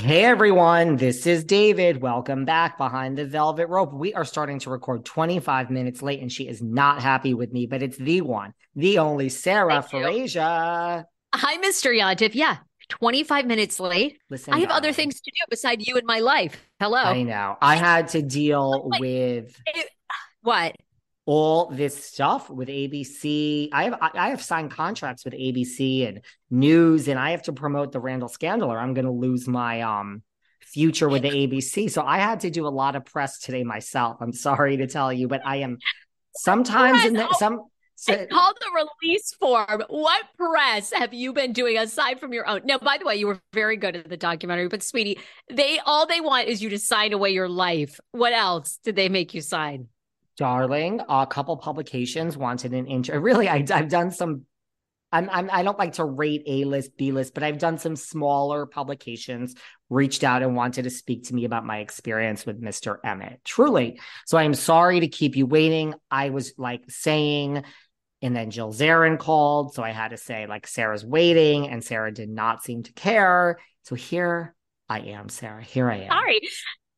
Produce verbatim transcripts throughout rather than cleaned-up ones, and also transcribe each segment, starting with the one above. Hey everyone, this is David. Welcome back Behind the Velvet Rope. We are starting to record twenty-five minutes late and she is not happy with me, but it's the one, the only Sarah Farasia. Hi, Mister Yontef. Yeah, twenty-five minutes late. Listen, I have darling. other things to do beside you in my life. Hello. I know. I had to deal like, with... It, what? All this stuff with A B C. I have I have signed contracts with A B C and news, and I have to promote the Randall scandal or I'm going to lose my um future with the A B C. So I had to do a lot of press today myself. I'm sorry to tell you, but I am sometimes in the, some so, it's called the release form. What press have you been doing aside from your own? Now, by the way, you were very good at the documentary, but sweetie, they all they want is you to sign away your life. What else did they make you sign? Darling, a couple publications wanted an intro. Really, I, I've done some, I'm, I'm, I don't like to rate A-list, B-list, but I've done some smaller publications, reached out and wanted to speak to me about my experience with Mister Emmett. Truly. So I'm sorry to keep you waiting. I was like saying, and then Jill Zarin called. So I had to say like, Sarah's waiting and Sarah did not seem to care. So here I am, Sarah. Here I am. Sorry.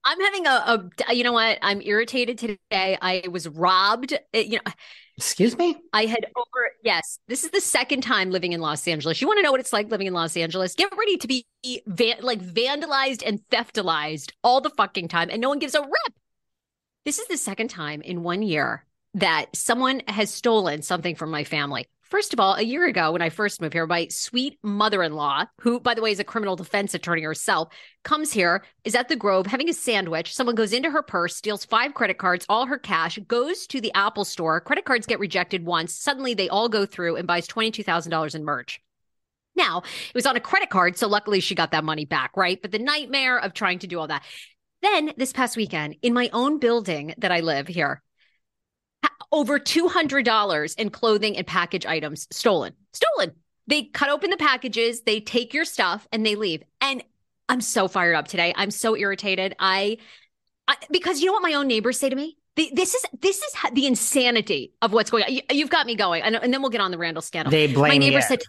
I'm having a, a, you know what? I'm irritated today. I was robbed. You know, excuse me. I had over. Yes, this is the second time living in Los Angeles. You want to know what it's like living in Los Angeles? Get ready to be van- like vandalized and theftalized all the fucking time, and no one gives a rip. This is the second time in one year that someone has stolen something from my family. First of all, a year ago when I first moved here, my sweet mother-in-law, who, by the way, is a criminal defense attorney herself, comes here, is at the Grove having a sandwich. Someone goes into her purse, steals five credit cards, all her cash, goes to the Apple store. Credit cards get rejected once. Suddenly, they all go through and buys twenty-two thousand dollars in merch. Now, it was on a credit card, so luckily she got that money back, right? But the nightmare of trying to do all that. Then, this past weekend, in my own building that I live here, over two hundred dollars in clothing and package items stolen. Stolen. They cut open the packages, they take your stuff, and they leave. And I'm so fired up today. I'm so irritated. I, I because you know what my own neighbors say to me? The, this is this is the insanity of what's going on. You, you've got me going. And, and then we'll get on the Randall scandal. They blame my neighbor you. said,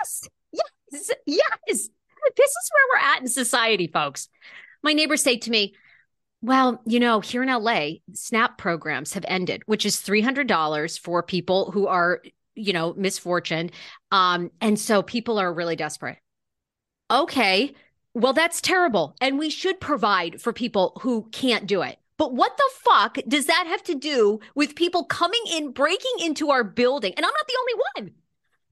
yes, yes, yes. This is where we're at in society, folks. My neighbors say to me, well, you know, here in L A, SNAP programs have ended, which is three hundred dollars for people who are, you know, misfortuned. Um, and so people are really desperate. Okay, well, that's terrible. And we should provide for people who can't do it. But what the fuck does that have to do with people coming in, breaking into our building? And I'm not the only one.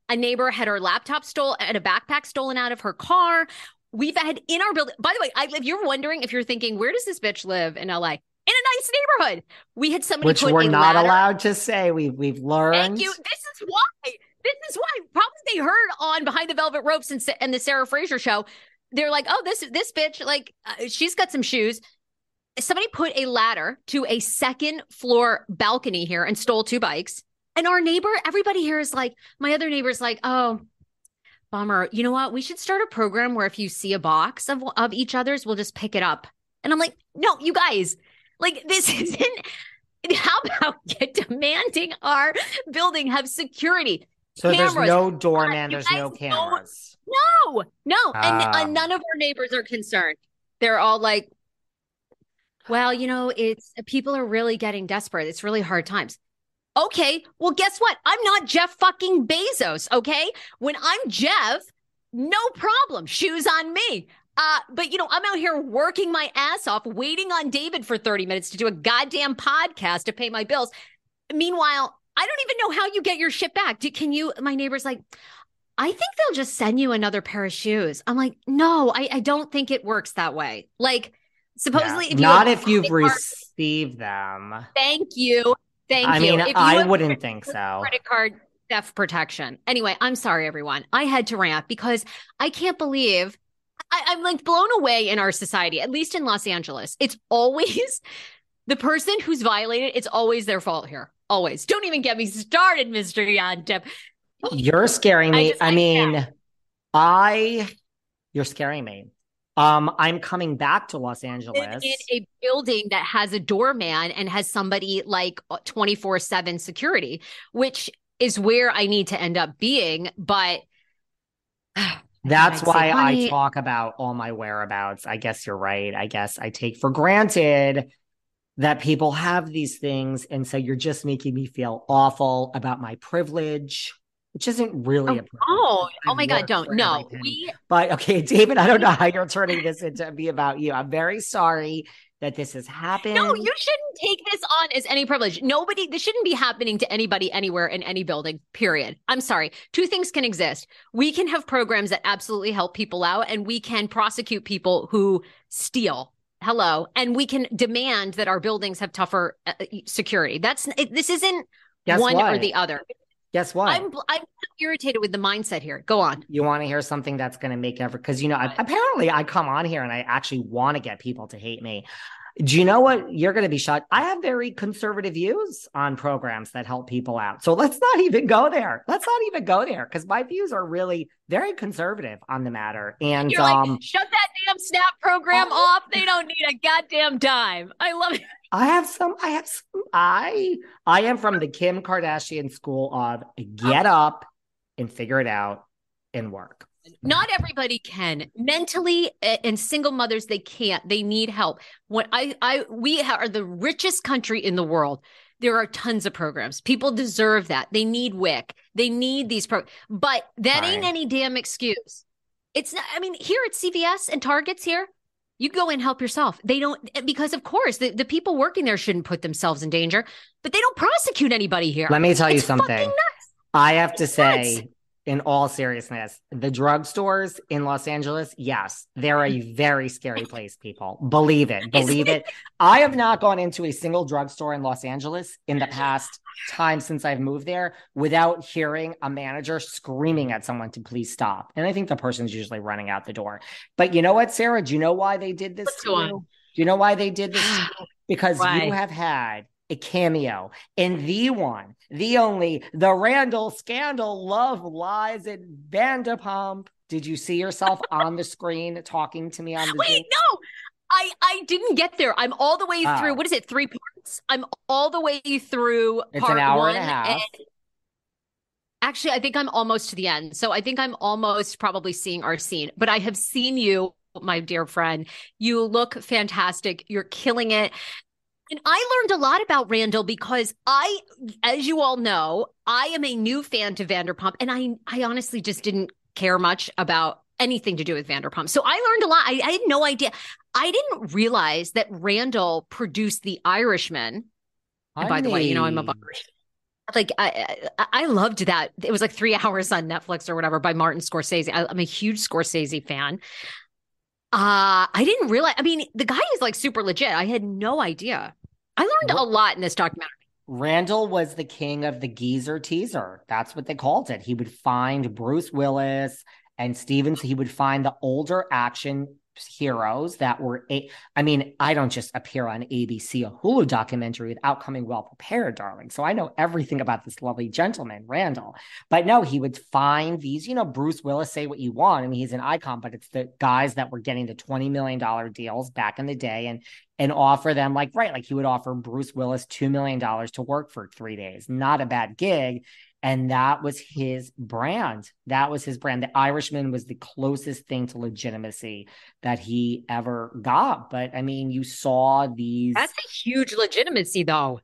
A neighbor had her laptop stolen and a backpack stolen out of her car. We've had in our building. By the way, I, if you're wondering, if you're thinking, where does this bitch live in L A? In a nice neighborhood. We had somebody Which put we're a not ladder. allowed to say. We, we've learned. Thank you. This is why. This is why. Probably they heard on Behind the Velvet Ropes and, and the Sarah Fraser show. They're like, oh, this this bitch, like, uh, she's got some shoes. Somebody put a ladder to a second floor balcony here and stole two bikes. And our neighbor, everybody here is like, my other neighbor's like, oh, bummer. You know what? We should start a program where if you see a box of, of each other's, we'll just pick it up. And I'm like, no, you guys. Like, this isn't, how about demanding our building have security? So cameras. There's no doorman, there's no cameras. No, no. Ah. And, and none of our neighbors are concerned. They're all like, well, you know, it's people are really getting desperate. It's really hard times. Okay, well, guess what? I'm not Jeff fucking Bezos, okay? When I'm Jeff, no problem. Shoes on me. Uh, but, you know, I'm out here working my ass off, waiting on David for thirty minutes to do a goddamn podcast to pay my bills. Meanwhile, I don't even know how you get your shit back. Do, can you? My neighbor's like, I think they'll just send you another pair of shoes. I'm like, no, I, I don't think it works that way. Like, supposedly. Yeah, if you not if you've received card, them. Thank you. Thank I you. Mean, if you I mean, I wouldn't think so. Credit card theft protection. Anyway, I'm sorry, everyone. I had to rant because I can't believe. I, I'm like blown away in our society, at least in Los Angeles. It's always the person who's violated. It's always their fault here. Always. Don't even get me started, Mister Yontef. You're scaring me. I, just, I, I mean, can't. I, you're scaring me. Um, I'm coming back to Los Angeles. In a building that has a doorman and has somebody like twenty-four seven security, which is where I need to end up being. But that's why I talk about all my whereabouts. I guess you're right. I guess I take for granted that people have these things. And so you're just making me feel awful about my privilege, which isn't really a problem. Oh, oh my God, don't. No. We, but okay, David, I don't know how you're turning this into be about you. I'm very sorry that this has happened. No, you shouldn't take this on as any privilege. Nobody, this shouldn't be happening to anybody anywhere in any building, period. I'm sorry. Two things can exist. We can have programs that absolutely help people out, and we can prosecute people who steal. Hello. And we can demand that our buildings have tougher uh, security. That's, it, this isn't Guess one what? or the other. Guess what? I'm I'm irritated with the mindset here. Go on. You want to hear something that's going to make every, because, you know, I, apparently I come on here and I actually want to get people to hate me. Do you know what? You're going to be shocked. I have very conservative views on programs that help people out. So let's not even go there. Let's not even go there because my views are really very conservative on the matter. And you're like, um, shut that damn SNAP program uh, off. They don't need a goddamn dime. I love it. I have some, I have some, I, I am from the Kim Kardashian school of get up and figure it out and work. Not everybody can. Mentally and single mothers, they can't, they need help. When I, I, we are the richest country in the world. There are tons of programs. People deserve that. They need W I C. They need these programs, but that Fine. ain't any damn excuse. It's not, I mean, here at C V S and Target's here, you go and help yourself. They don't, because of course, the, the people working there shouldn't put themselves in danger, but they don't prosecute anybody here. Let me tell you it's something. Fucking nuts. I have to it's say, nuts. in all seriousness, the drugstores in Los Angeles, yes, they're a very scary place, people. Believe it. Believe it. I have not gone into a single drugstore in Los Angeles in the past time since I've moved there without hearing a manager screaming at someone to please stop. And I think the person's usually running out the door. But you know what, Sarah? Do you know why they did this to you? Do you know why they did this to you? Because why? you have had a cameo in the one, the only, the Randall scandal, Love, Lies, and Vanderpump. Did you see yourself on the screen talking to me on the Wait, Zoom? no, I, I didn't get there. I'm all the way through, uh, what is it, three parts? I'm all the way through It's part an hour one and a half. And actually, I think I'm almost to the end. So I think I'm almost probably seeing our scene, but I have seen you, my dear friend. You look fantastic. You're killing it. And I learned a lot about Randall because I, as you all know, I am a new fan to Vanderpump, and I, I honestly just didn't care much about anything to do with Vanderpump. So I learned a lot. I, I had no idea. I didn't realize that Randall produced The Irishman. And by the way, you know, I'm a Irish. Like, I, I I loved that. It was like three hours on Netflix or whatever by Martin Scorsese. I, I'm a huge Scorsese fan. Uh, I didn't realize. I mean, the guy is like super legit. I had no idea. I learned a lot in this documentary. Randall was the king of the geezer teaser. That's what they called it. He would find Bruce Willis and Stevens. He would find the older action heroes that were, a- I mean, I don't just appear on A B C or Hulu documentary without coming well prepared, darling. So I know everything about this lovely gentleman, Randall. But no, he would find these, you know, Bruce Willis, say what you want. I mean, he's an icon, but it's the guys that were getting the twenty million dollars deals back in the day and and offer them like, right, like he would offer Bruce Willis two million dollars to work for three days. Not a bad gig. And that was his brand. That was his brand. The Irishman was the closest thing to legitimacy that he ever got. But I mean, you saw these. That's a huge legitimacy, though.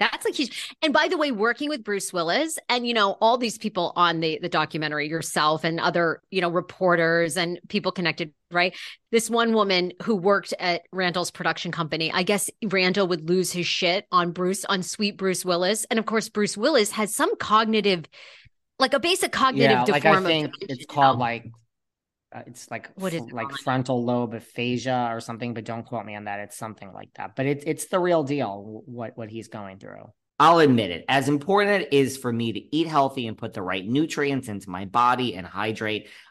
That's like huge. And by the way, working with Bruce Willis and, you know, all these people on the, the documentary, yourself and other, you know, reporters and people connected, right? This one woman who worked at Randall's production company, I guess Randall would lose his shit on Bruce, on sweet Bruce Willis. And of course, Bruce Willis has some cognitive, like a basic cognitive deformity. Yeah, like I think it's called like, uh, it's like, what is it, like frontal lobe aphasia or something, but don't quote me on that. It's something like that, but it's, it's the real deal. What, what he's going through. I'll admit it. As important it is for me to eat healthy and put the right nutrients into my body and hydrate,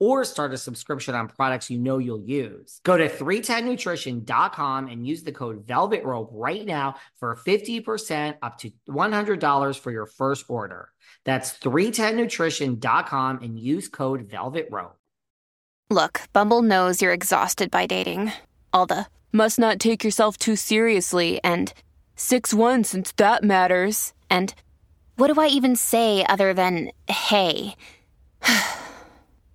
or start a subscription on products you know you'll use. Go to three ten nutrition dot com and use the code VELVETROPE right now for fifty percent up to one hundred dollars for your first order. That's three ten nutrition dot com and use code VELVETROPE. Look, Bumble knows you're exhausted by dating. All the must not take yourself too seriously and six one since that matters. And what do I even say other than hey?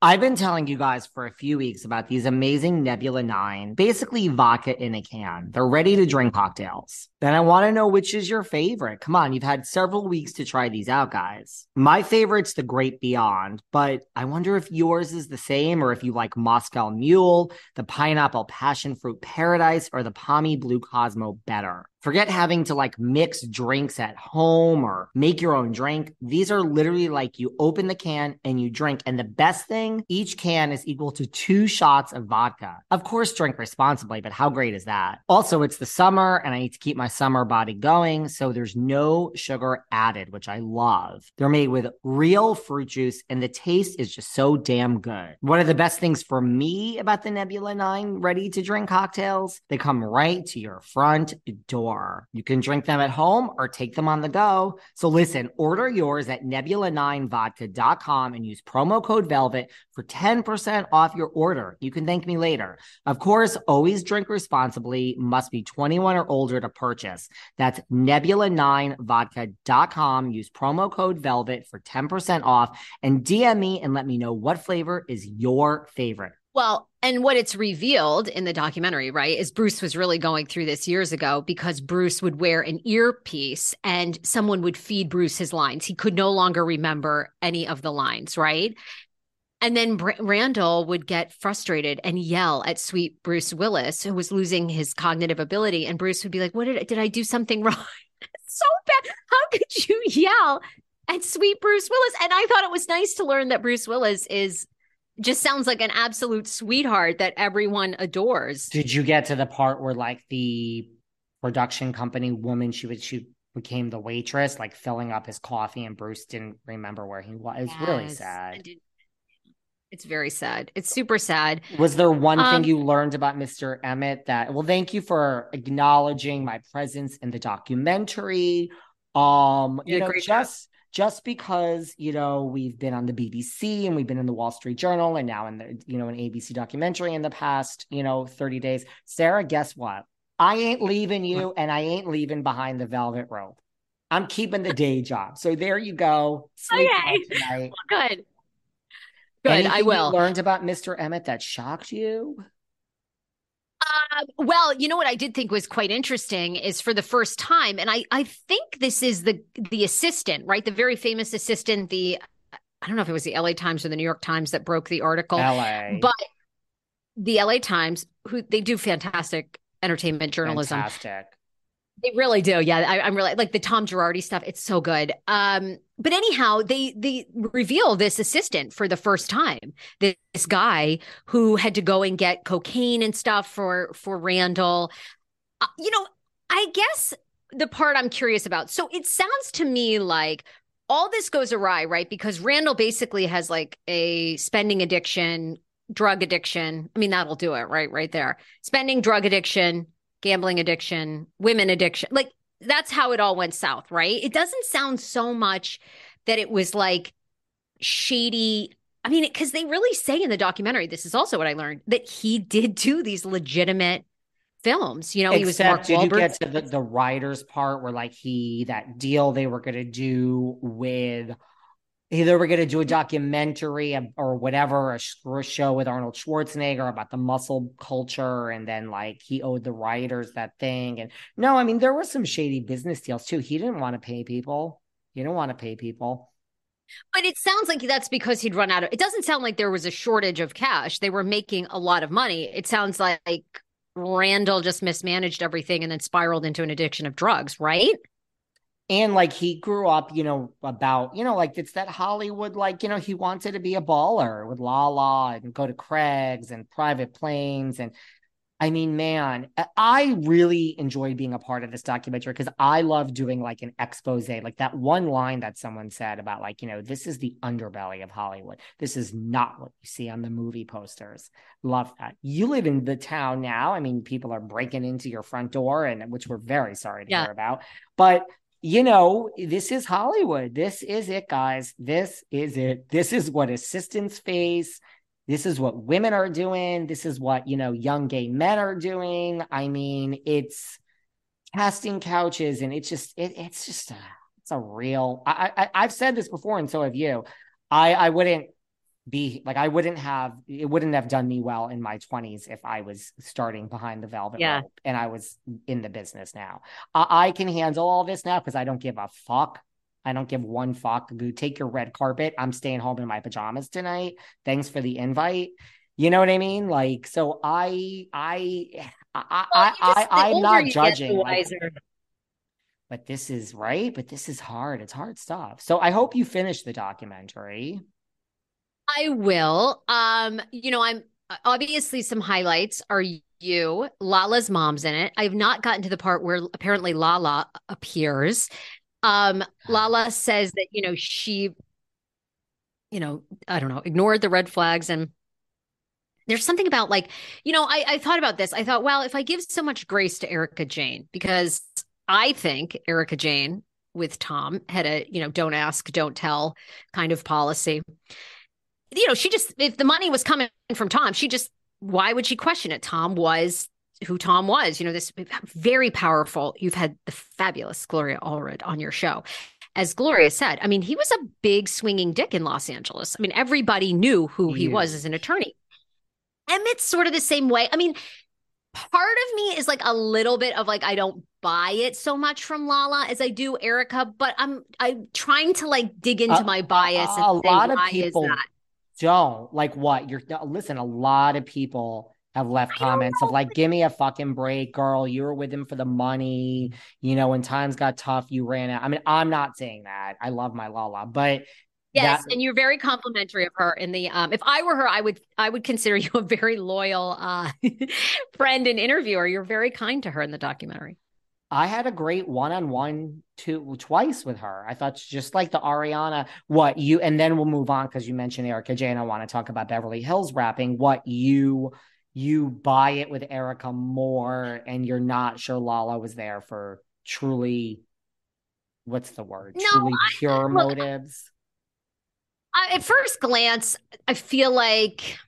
I've been telling you guys for a few weeks about these amazing Nebula nine, basically vodka in a can. They're ready-to-drink cocktails. Then I want to know which is your favorite. Come on, you've had several weeks to try these out, guys. My favorite's the Great Beyond, but I wonder if yours is the same or if you like Moscow Mule, the Pineapple Passion Fruit Paradise, or the Pommy Blue Cosmo better. Forget having to like mix drinks at home or make your own drink. These are literally like you open the can and you drink. And the best thing, each can is equal to two shots of vodka. Of course, drink responsibly, but how great is that? Also, it's the summer and I need to keep my summer body going. So there's no sugar added, which I love. They're made with real fruit juice and the taste is just so damn good. One of the best things for me about the Nebula nine ready to drink cocktails, they come right to your front door. You can drink them at home or take them on the go. So listen, order yours at nebula nine vodka dot com and use promo code VELVET for ten percent off your order. You can thank me later. Of course, always drink responsibly. Must be twenty-one or older to purchase. That's nebula nine vodka dot com. Use promo code VELVET for ten percent off and D M me and let me know what flavor is your favorite. Well, and what it's revealed in the documentary, right, is Bruce was really going through this years ago because Bruce would wear an earpiece and someone would feed Bruce his lines. He could no longer remember any of the lines, right? And then Br- Randall would get frustrated and yell at sweet Bruce Willis, who was losing his cognitive ability. And Bruce would be like, what did I, did I do something wrong? It's so bad. How could you yell and sweet Bruce Willis. And I thought it was nice to learn that Bruce Willis is just sounds like an absolute sweetheart that everyone adores. Did you get to the part where like the production company woman, she would she became the waitress, like filling up his coffee, and Bruce didn't remember where he was? Yes, it's really sad. It's very sad. It's super sad. Was there one um, thing you learned about Mister Emmett that, well, thank you for acknowledging my presence in the documentary. Um, you know, just, just because, you know, we've been on the B B C and we've been in the Wall Street Journal and now in the, you know, an A B C documentary in the past, you know, thirty days. Sarah, guess what? I ain't leaving you and I ain't leaving behind the velvet rope. I'm keeping the day job. So there you go. Sleep okay. Well, good. Good, anything I will. You learned about Mister Emmett that shocked you? Uh, well, you know what I did think was quite interesting is for the first time, and I, I think this is the the assistant, right? The very famous assistant, the, I don't know if it was the L A Times or the New York Times that broke the article. L A. But the L A Times, who they do fantastic entertainment journalism. Fantastic. They really do. Yeah. I, I'm really like the Tom Girardi stuff. It's so good. Um, but anyhow, they, they reveal this assistant for the first time, this, this guy who had to go and get cocaine and stuff for, for Randall. Uh, you know, I guess the part I'm curious about. So it sounds to me like all this goes awry, right? Because Randall basically has like a spending addiction, drug addiction. I mean, that'll do it right, right there. Spending, drug addiction, gambling addiction, women addiction. Like that's how it all went south, right? It doesn't sound so much that it was like shady. I mean, because they really say in the documentary, this is also what I learned, that he did do these legitimate films. You know, except he was Mark Wahlberg. Except did you get to the, the writer's part where like he, that deal they were going to do with, either we're going to do a documentary or whatever, a show with Arnold Schwarzenegger about the muscle culture. And then like he owed the writers that thing. And no, I mean, there were some shady business deals too. He didn't want to pay people. He didn't want to pay people. But it sounds like that's because he'd run out of, it doesn't sound like there was a shortage of cash. They were making a lot of money. It sounds like Randall just mismanaged everything and then spiraled into an addiction of drugs, right? And like he grew up, you know, about, you know, like it's that Hollywood, like, you know, he wanted to be a baller with Lala and go to Craig's and private planes. And I mean, man, I really enjoyed being a part of this documentary because I love doing like an expose, like that one line that someone said about like, you know, this is the underbelly of Hollywood. This is not what you see on the movie posters. Love that. You live in the town now. I mean, people are breaking into your front door, and which we're very sorry to yeah. hear about, but you know, this is Hollywood. This is it, guys. This is it. This is what assistants face. This is what women are doing. This is what, you know, young gay men are doing. I mean, it's casting couches, and it's just, it, it's just, a, it's a real, I, I, I've said this before, and so have you. I, I wouldn't be, like, I wouldn't have, it wouldn't have done me well in my twenties if I was starting behind the velvet yeah. rope and I was in the business now. I, I can handle all this now because I don't give a fuck. I don't give one fuck. Take your red carpet. I'm staying home in my pajamas tonight. Thanks for the invite. You know what I mean? Like, so I, I, I, well, I, just, I I'm not judging. Like, but this is right. But this is hard. It's hard stuff. So I hope you finish the documentary. I will. Um, you know, I'm obviously some highlights are you, Lala's mom's in it. I've not gotten to the part where apparently Lala appears. Um, Lala says that, you know, she, you know, I don't know, ignored the red flags. And there's something about like, you know, I, I thought about this. I thought, well, if I give so much grace to Erika Jayne, because I think Erika Jayne with Tom had a, you know, don't ask, don't tell kind of policy. You know, she just, if the money was coming from Tom, she just, why would she question it? Tom was who Tom was, you know, this very powerful. You've had the fabulous Gloria Allred on your show. As Gloria said, I mean, he was a big swinging dick in Los Angeles. I mean, everybody knew who he yeah. was as an attorney. Emmett's sort of the same way. I mean, part of me is like a little bit of like, I don't buy it so much from Lala as I do Erika, but I'm, I'm trying to like dig into uh, my bias. Uh, and a lot of people. Don't like what you're listen. A lot of people have left comments of like, give me a fucking break, girl. You were with him for the money. You know, when times got tough, you ran out. I mean, I'm not saying that. I love my Lala, but... Yes, that- and you're very complimentary of her. In the um, if I were her, I would I would consider you a very loyal uh, friend and interviewer. You're very kind to her in the documentary. I had a great one-on-one two twice with her. I thought just like the Ariana, what you, and then we'll move on because you mentioned Erika Jayne. I want to talk about Beverly Hills rapping. What you you buy it with Erika more, and you're not sure Lala was there for truly. What's the word? No, truly pure I, look, motives. I, at first glance, I feel like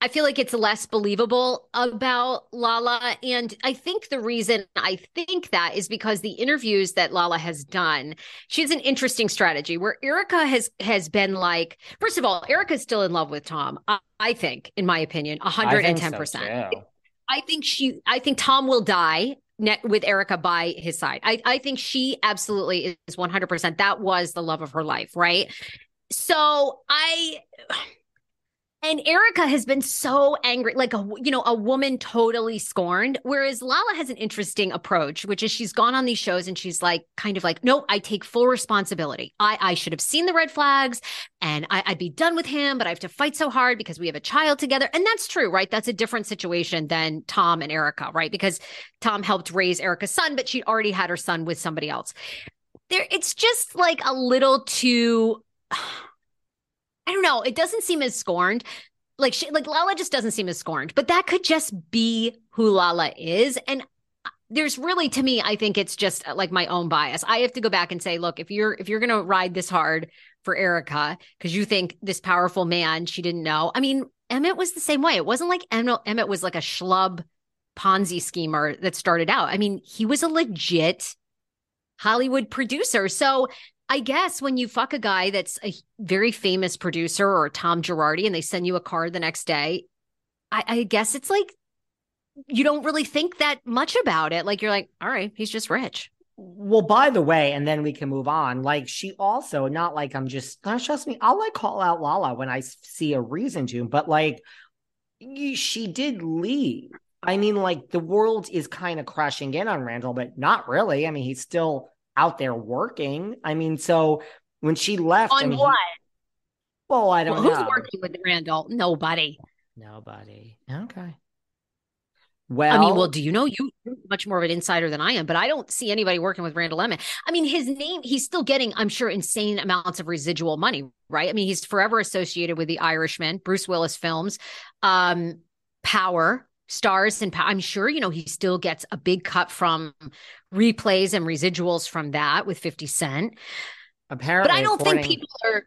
I feel like it's less believable about Lala. And I think the reason I think that is because the interviews that Lala has done, she has an interesting strategy where Erika has has been like, first of all, Erika's still in love with Tom. I, I think, in my opinion, one hundred ten percent. So I think she I think Tom will die. Net with Erika by his side. I, I think she absolutely is one hundred percent. That was the love of her life, right? So I... And Erika has been so angry, like, a, you know, a woman totally scorned, whereas Lala has an interesting approach, which is she's gone on these shows and she's like, kind of like, no, I take full responsibility. I, I should have seen the red flags and I, I'd be done with him, but I have to fight so hard because we have a child together. And that's true, right? That's a different situation than Tom and Erika, right? Because Tom helped raise Erika's son, but she'd already had her son with somebody else. There, it's just like a little too... I don't know. It doesn't seem as scorned. Like she, like Lala just doesn't seem as scorned, but that could just be who Lala is. And there's really, to me, I think it's just like my own bias. I have to go back and say, look, if you're, if you're going to ride this hard for Erika, because you think this powerful man, she didn't know. I mean, Emmett was the same way. It wasn't like Emmett was like a schlub Ponzi schemer that started out. I mean, he was a legit Hollywood producer. So I guess when you fuck a guy that's a very famous producer or Tom Girardi and they send you a card the next day, I, I guess it's like you don't really think that much about it. Like you're like, all right, he's just rich. Well, by the way, and then we can move on. Like she also, not like I'm just, trust me, I'll like call out Lala when I see a reason to, but like she did leave. I mean, like the world is kind of crashing in on Randall, but not really. I mean, he's still... out there working. I mean, so when she left on I mean, what? He, well, I don't well, who's know. Who's working with Randall? Nobody. Nobody. Okay. Well, I mean, well, do you know you you're much more of an insider than I am, but I don't see anybody working with Randall Emmett. I mean, his name, he's still getting, I'm sure, insane amounts of residual money, right? I mean, he's forever associated with The Irishman, Bruce Willis films, um, Power. Stars and I'm sure, you know, he still gets a big cut from replays and residuals from that with fifty Cent. Apparently, but I don't think people are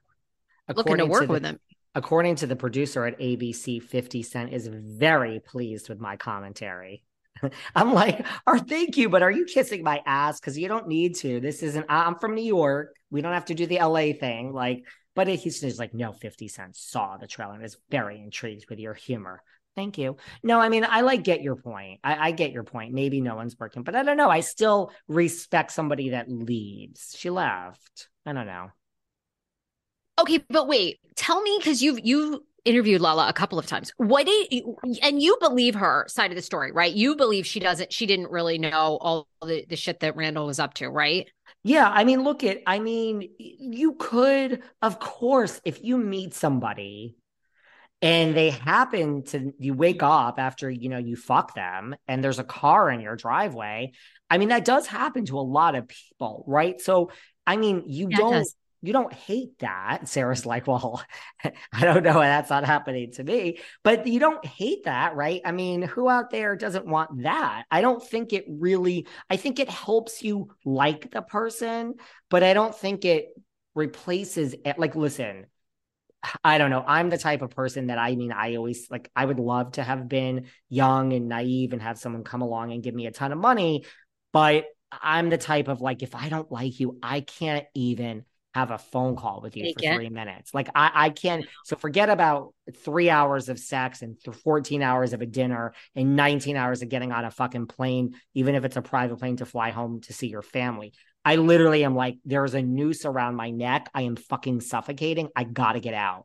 looking to work to the, with him. According to the producer at A B C, fifty Cent is very pleased with my commentary. I'm like, oh, thank you, but are you kissing my ass? Because you don't need to. This isn't, I'm from New York. We don't have to do the L A thing. Like, but he's just like, no, fifty Cent saw the trailer and is very intrigued with your humor. Thank you. No, I mean, I like get your point. I, I get your point. Maybe no one's working, but I don't know. I still respect somebody that leaves. She left. I don't know. Okay, but wait, tell me, because you've you've interviewed Lala a couple of times. What do you, and you believe her side of the story, right? You believe she doesn't. She didn't really know all the, the shit that Randall was up to, right? Yeah, I mean, look it. I mean, you could, of course, if you meet somebody. And they happen to, you wake up after, you know, you fuck them and there's a car in your driveway. I mean, that does happen to a lot of people, right? So, I mean, you yeah, don't, you don't hate that. Sarah's like, well, I don't know. That's not happening to me, but you don't hate that, right? I mean, who out there doesn't want that? I don't think it really, I think it helps you like the person, but I don't think it replaces it. Like, listen, I don't know. I'm the type of person that I mean, I always like, I would love to have been young and naive and have someone come along and give me a ton of money. But I'm the type of like, if I don't like you, I can't even have a phone call with you Take for it. three minutes. Like I, I can't. So forget about three hours of sex and fourteen hours of a dinner and nineteen hours of getting on a fucking plane, even if it's a private plane to fly home to see your family. I literally am like, there's a noose around my neck. I am fucking suffocating. I got to get out.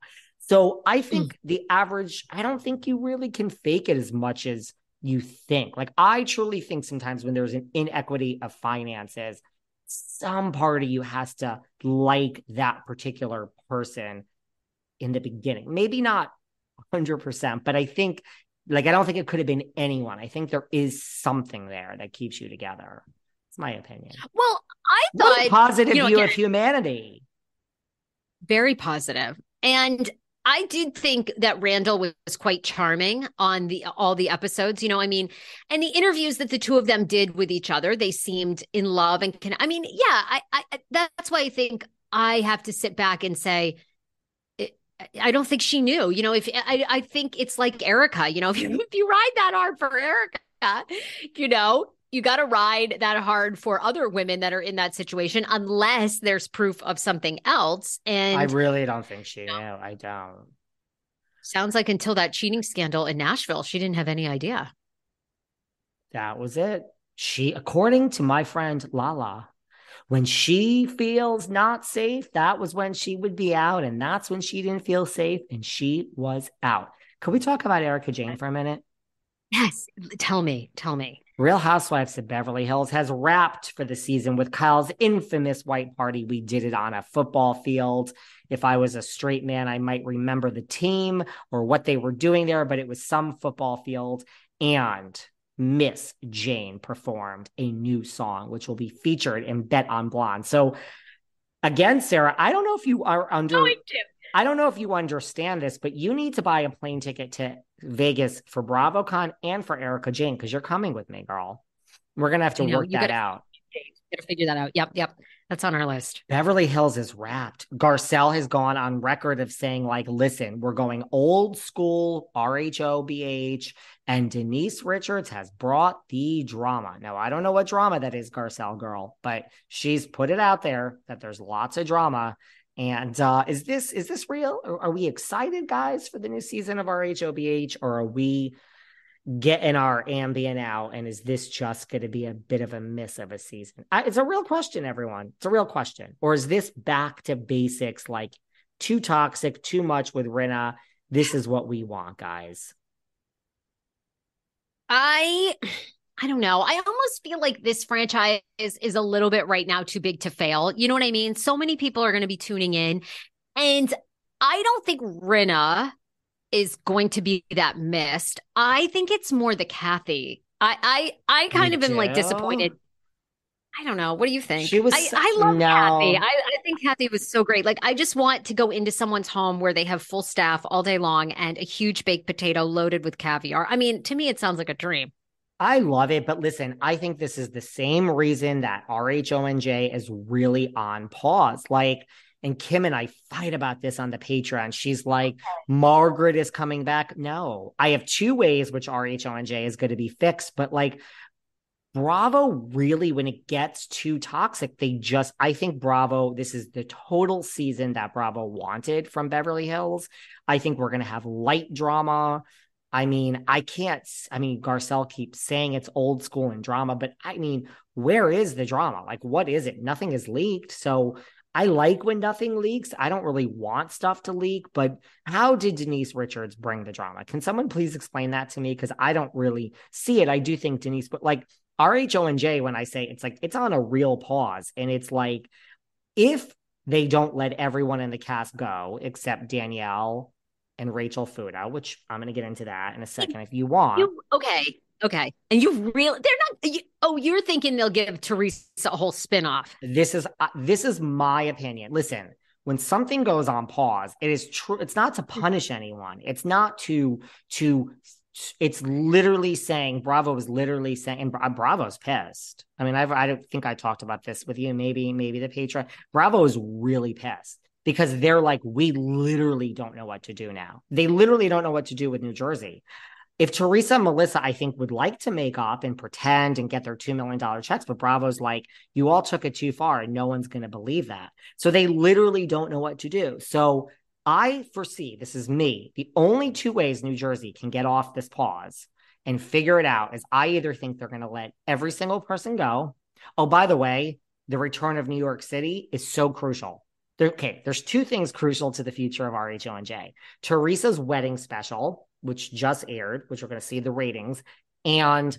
So I think the average, I don't think you really can fake it as much as you think. Like, I truly think sometimes when there's an inequity of finances, some part of you has to like that particular person in the beginning. Maybe not one hundred percent, but I think, like, I don't think it could have been anyone. I think there is something there that keeps you together. It's my opinion. Well, I thought... What a positive you know, view again, of humanity. Very positive. And... I did think that Randall was quite charming on the all the episodes, you know, I mean, and the interviews that the two of them did with each other, they seemed in love. And can, I mean, yeah, I, I that's why I think I have to sit back and say, I don't think she knew, you know, if I, I think it's like Erika, you know, if you, if you ride that hard for Erika, you know, you got to ride that hard for other women that are in that situation, unless there's proof of something else. And I really don't think she knew. No. I don't. Sounds like until that cheating scandal in Nashville, she didn't have any idea. That was it. She, according to my friend Lala, when she feels not safe, that was when she would be out. And that's when she didn't feel safe and she was out. Could we talk about Erika Jayne for a minute? Yes. Tell me, tell me. Real Housewives of Beverly Hills has wrapped for the season with Kyle's infamous white party. We did it on a football field. If I was a straight man, I might remember the team or what they were doing there, but it was some football field. And Miss Jayne performed a new song, which will be featured in Bet on Blonde. So again, Sarah, I don't know if you are under... Oh, I do. I don't know if you understand this, but you need to buy a plane ticket to Vegas for BravoCon and for Erika Jayne, because you're coming with me, girl. We're going to have to know, work that gotta, out. You got to figure that out. Yep, yep. That's on our list. Beverly Hills is wrapped. Garcelle has gone on record of saying, like, listen, we're going old school, R H O B H, and Denise Richards has brought the drama. Now, I don't know what drama that is, Garcelle girl, but she's put it out there that there's lots of drama. And uh, is this is this real? Are we excited, guys, for the new season of R H O B H? Or are we getting our ambient out? And is this just going to be a bit of a miss of a season? I, it's a real question, everyone. It's a real question. Or is this back to basics, like too toxic, too much with Rinna? This is what we want, guys. I... I don't know. I almost feel like this franchise is, is a little bit right now too big to fail. You know what I mean? So many people are going to be tuning in. And I don't think Rinna is going to be that missed. I think it's more the Kathy. I I, I kind of am like disappointed. I don't know. What do you think? She was I, so, I love no. Kathy. I, I think Kathy was so great. Like, I just want to go into someone's home where they have full staff all day long and a huge baked potato loaded with caviar. I mean, to me, it sounds like a dream. I love it, but listen, I think this is the same reason that R H O N J is really on pause. Like, and Kim and I fight about this on the Patreon. She's like, Margaret is coming back. No, I have two ways which R H O N J is going to be fixed, but like, Bravo really, when it gets too toxic, they just, I think Bravo, this is the total season that Bravo wanted from Beverly Hills. I think we're going to have light drama. I mean, I can't, I mean, Garcelle keeps saying it's old school and drama, but I mean, where is the drama? Like, what is it? Nothing is leaked. So I like when nothing leaks. I don't really want stuff to leak, but how did Denise Richards bring the drama? Can someone please explain that to me? Because I don't really see it. I do think Denise, but like R H O N J, when I say it's like, it's on a real pause. And it's like, if they don't let everyone in the cast go, except Danielle and Rachel Fuda, which I'm going to get into that in a second if you want. You, okay, okay. And you really, they're not, you, oh, you're thinking they'll give Teresa a whole spinoff. This is, uh, this is my opinion. Listen, when something goes on pause, it is true. It's not to punish anyone. It's not to, to, it's literally saying, Bravo is literally saying, and Bravo's pissed. I mean, I've, I don't think I talked about this with you. Maybe, maybe the Patreon. Bravo is really pissed. Because they're like, we literally don't know what to do now. They literally don't know what to do with New Jersey. If Teresa and Melissa, I think, would like to make up and pretend and get their two million dollars checks, but Bravo's like, you all took it too far and no one's going to believe that. So they literally don't know what to do. So I foresee, this is me, the only two ways New Jersey can get off this pause and figure it out is I either think they're going to let every single person go. Oh, by the way, the return of New York City is so crucial. There, okay, there's two things crucial to the future of R H O N J. Teresa's wedding special, which just aired, which we're going to see the ratings, and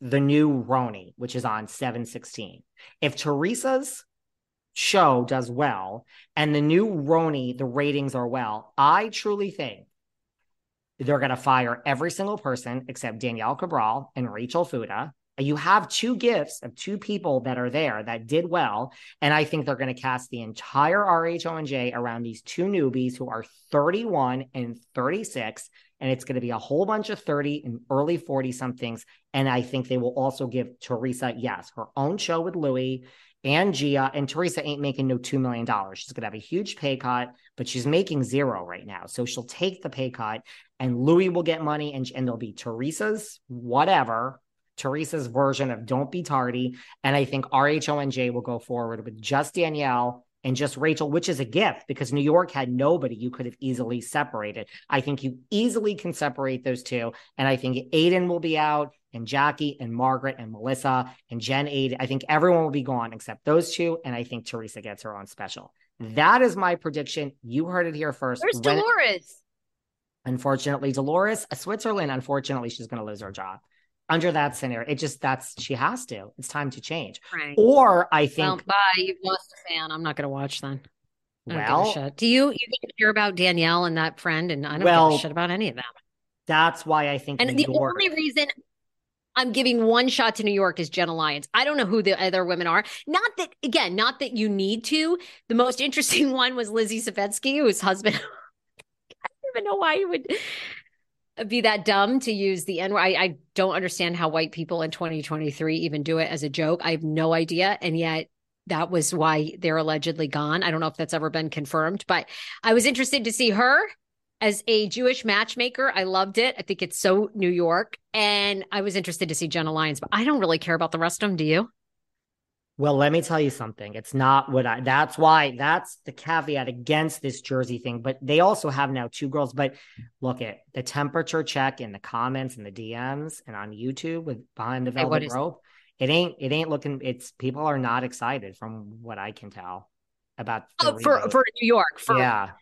the new Roni, which is on seven sixteen. If Teresa's show does well and the new Roni, the ratings are well, I truly think they're going to fire every single person except Danielle Cabral and Rachel Fuda. You have two gifts of two people that are there that did well. And I think they're going to cast the entire R H O N J around these two newbies who are thirty-one and thirty-six. And it's going to be a whole bunch of thirty and early forty somethings. And I think they will also give Teresa, yes, her own show with Louis and Gia. And Teresa ain't making no two million dollars. She's going to have a huge pay cut, but she's making zero right now. So she'll take the pay cut and Louis will get money and, and there'll be Teresa's whatever. Teresa's version of Don't Be Tardy. And I think R H O N J will go forward with just Danielle and just Rachel, which is a gift because New York had nobody you could have easily separated. I think you easily can separate those two. And I think Aiden will be out and Jackie and Margaret and Melissa and Jen Aiden. I think everyone will be gone except those two. And I think Teresa gets her own special. That is my prediction. You heard it here first. Where's when Dolores? It, unfortunately, Dolores, Switzerland, unfortunately, she's going to lose her job. Under that scenario, it just, that's, she has to. It's time to change. Right. Or I think. Well, bye. You've lost a fan. I'm not going to watch then. I well. Don't give a shit. Do you, you can hear about Danielle and that friend and I don't well, give a shit about any of them. That's why I think. And New the York- only reason I'm giving one shot to New York is Jenna Lyons. I don't know who the other women are. Not that, again, not that you need to. The most interesting one was Lizzie Savetsky, whose husband. I don't even know why he would be that dumb to use the N word. I, I don't understand how white people in twenty twenty-three even do it as a joke. I have no idea. And yet that was why they're allegedly gone. I don't know if that's ever been confirmed, but I was interested to see her as a Jewish matchmaker. I loved it. I think it's so New York. And I was interested to see Jenna Lyons, but I don't really care about the rest of them. Do you? Well, let me tell you something. It's not what I, that's why that's the caveat against this Jersey thing, but they also have now two girls, but look at the temperature check in the comments and the D Ms and on YouTube with behind the velvet hey, rope. It? it ain't, it ain't looking, it's people are not excited from what I can tell about. Oh, for, for New York. For- yeah.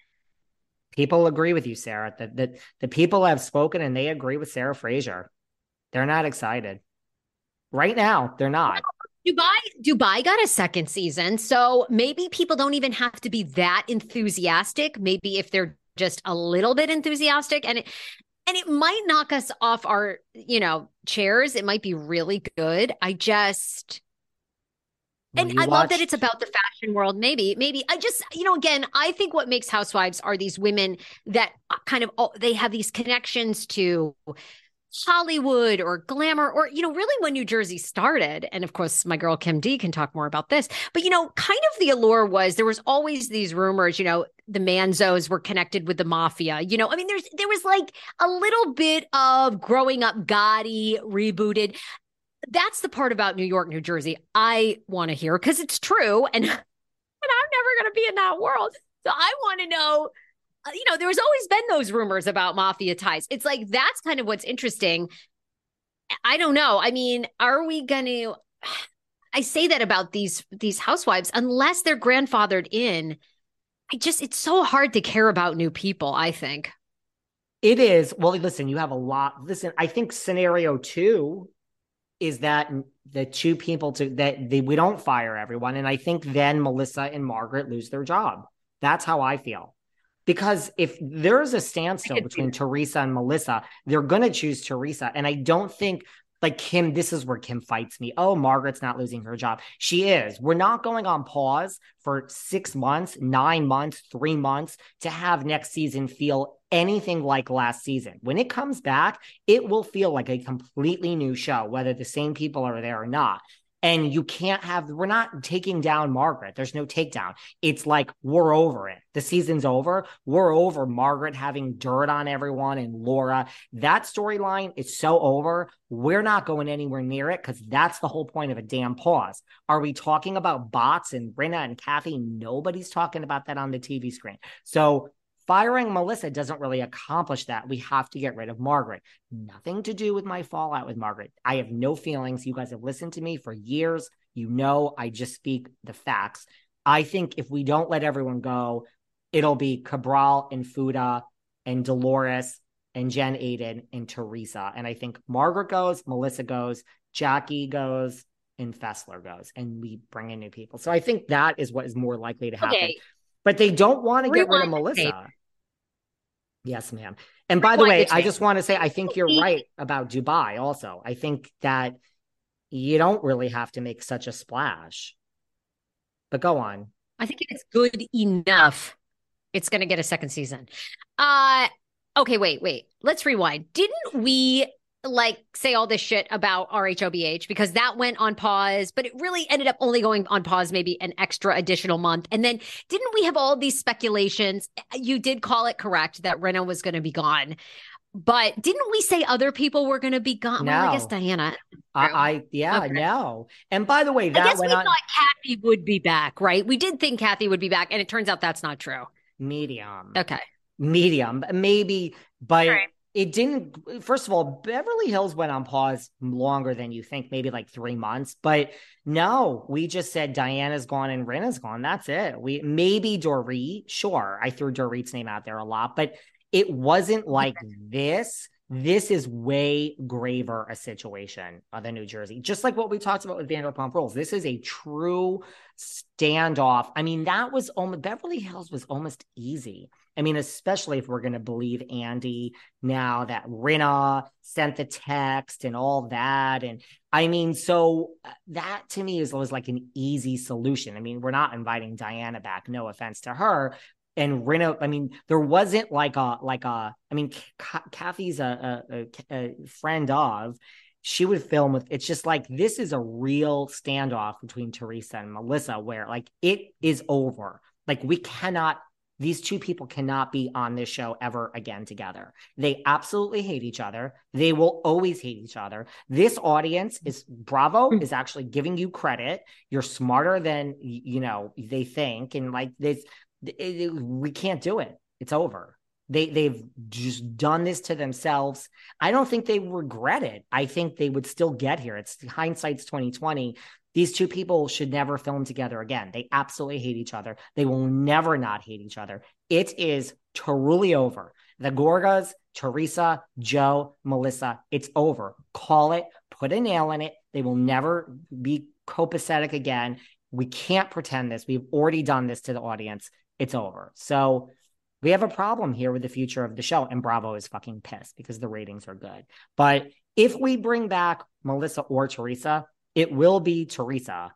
People agree with you, Sarah, that the, the people have spoken and they agree with Sarah Fraser. They're not excited right now. They're not. No. Dubai, Dubai got a second season, so maybe people don't even have to be that enthusiastic. Maybe if they're just a little bit enthusiastic, and it, and it might knock us off our, you know, chairs. It might be really good. I just, and I watched- love that it's about the fashion world. Maybe, maybe I just, you know, again, I think what makes housewives are these women that kind of oh, they have these connections to Hollywood or glamour or, you know, really when New Jersey started. And of course, my girl Kim D can talk more about this. But, you know, kind of the allure was there was always these rumors, you know, the Manzos were connected with the mafia. You know, I mean, there's there was like a little bit of growing up Gotti rebooted. That's the part about New York, New Jersey I want to hear because it's true. And, and I'm never going to be in that world. So I want to know. You know, there's always been those rumors about mafia ties. It's like, that's kind of what's interesting. I don't know. I mean, are we going to, I say that about these, these housewives, unless they're grandfathered in, I just, it's so hard to care about new people, I think. It is. Well, listen, you have a lot. Listen, I think scenario two is that the two people to that they, we don't fire everyone. And I think then Melissa and Margaret lose their job. That's how I feel. Because if there's a standstill between Teresa and Melissa, they're going to choose Teresa. And I don't think like Kim, this is where Kim fights me. Oh, Margaret's not losing her job. She is. We're not going on pause for six months, nine months, three months to have next season feel anything like last season. When it comes back, it will feel like a completely new show, whether the same people are there or not. And you can't have, we're not taking down Margaret. There's no takedown. It's like, we're over it. The season's over. We're over Margaret having dirt on everyone and Laura. That storyline is so over. We're not going anywhere near it because that's the whole point of a damn pause. Are we talking about bots and Rinna and Kathy? Nobody's talking about that on the T V screen. So firing Melissa doesn't really accomplish that. We have to get rid of Margaret. Nothing to do with my fallout with Margaret. I have no feelings. You guys have listened to me for years. You know, I just speak the facts. I think if we don't let everyone go, it'll be Cabral and Fuda and Dolores and Jen Aiden and Teresa. And I think Margaret goes, Melissa goes, Jackie goes, and Fessler goes, and we bring in new people. So I think that is what is more likely to happen. Okay. But they don't want to get rid of Melissa. Yes, ma'am. And by the way, I just want to say, I think you're right about Dubai also. I think that you don't really have to make such a splash. But go on. I think it's good enough. It's going to get a second season. Uh, okay, wait, wait. Let's rewind. Didn't we... like say all this shit about R H O B H because that went on pause, but it really ended up only going on pause maybe an extra additional month. And then didn't we have all these speculations? You did call it correct that Rinna was going to be gone, but didn't we say other people were going to be gone? No. Well, I guess Diana. I, I yeah, okay. no. And by the way, that I guess went we on... thought Kathy would be back, right? We did think Kathy would be back, and it turns out that's not true. Medium. Okay. Medium, maybe, but. All right. It didn't, first of all, Beverly Hills went on pause longer than you think, maybe like three months. But no, we just said Diana's gone and Rinna's gone. That's it. We maybe Dorit, sure. I threw Dorit's name out there a lot, but it wasn't like this. This is way graver a situation than New Jersey. Just like what we talked about with Vanderpump Rules. This is a true standoff. I mean, that was almost, Beverly Hills was almost easy. I mean, especially if we're going to believe Andy now that Rinna sent the text and all that. And I mean, so that to me is always like an easy solution. I mean, we're not inviting Diana back, no offense to her. And Rinna, I mean, there wasn't like a, like a, I mean, K- Kathy's a, a, a friend of, she would film with, it's just like, this is a real standoff between Teresa and Melissa where like it is over. Like we cannot These two people cannot be on this show ever again together. They absolutely hate each other. They will always hate each other. This audience is, Bravo is actually giving you credit. You're smarter than, you know, they think. And like this, it, it, we can't do it. It's over. They, they've just done this to themselves. I don't think they regret it. I think they would still get here. It's hindsight's twenty twenty. These two people should never film together again. They absolutely hate each other. They will never not hate each other. It is truly over. The Gorgas, Teresa, Joe, Melissa, it's over. Call it, put a nail in it. They will never be copacetic again. We can't pretend this. We've already done this to the audience. It's over. So we have a problem here with the future of the show. And Bravo is fucking pissed because the ratings are good. But if we bring back Melissa or Teresa, it will be Teresa.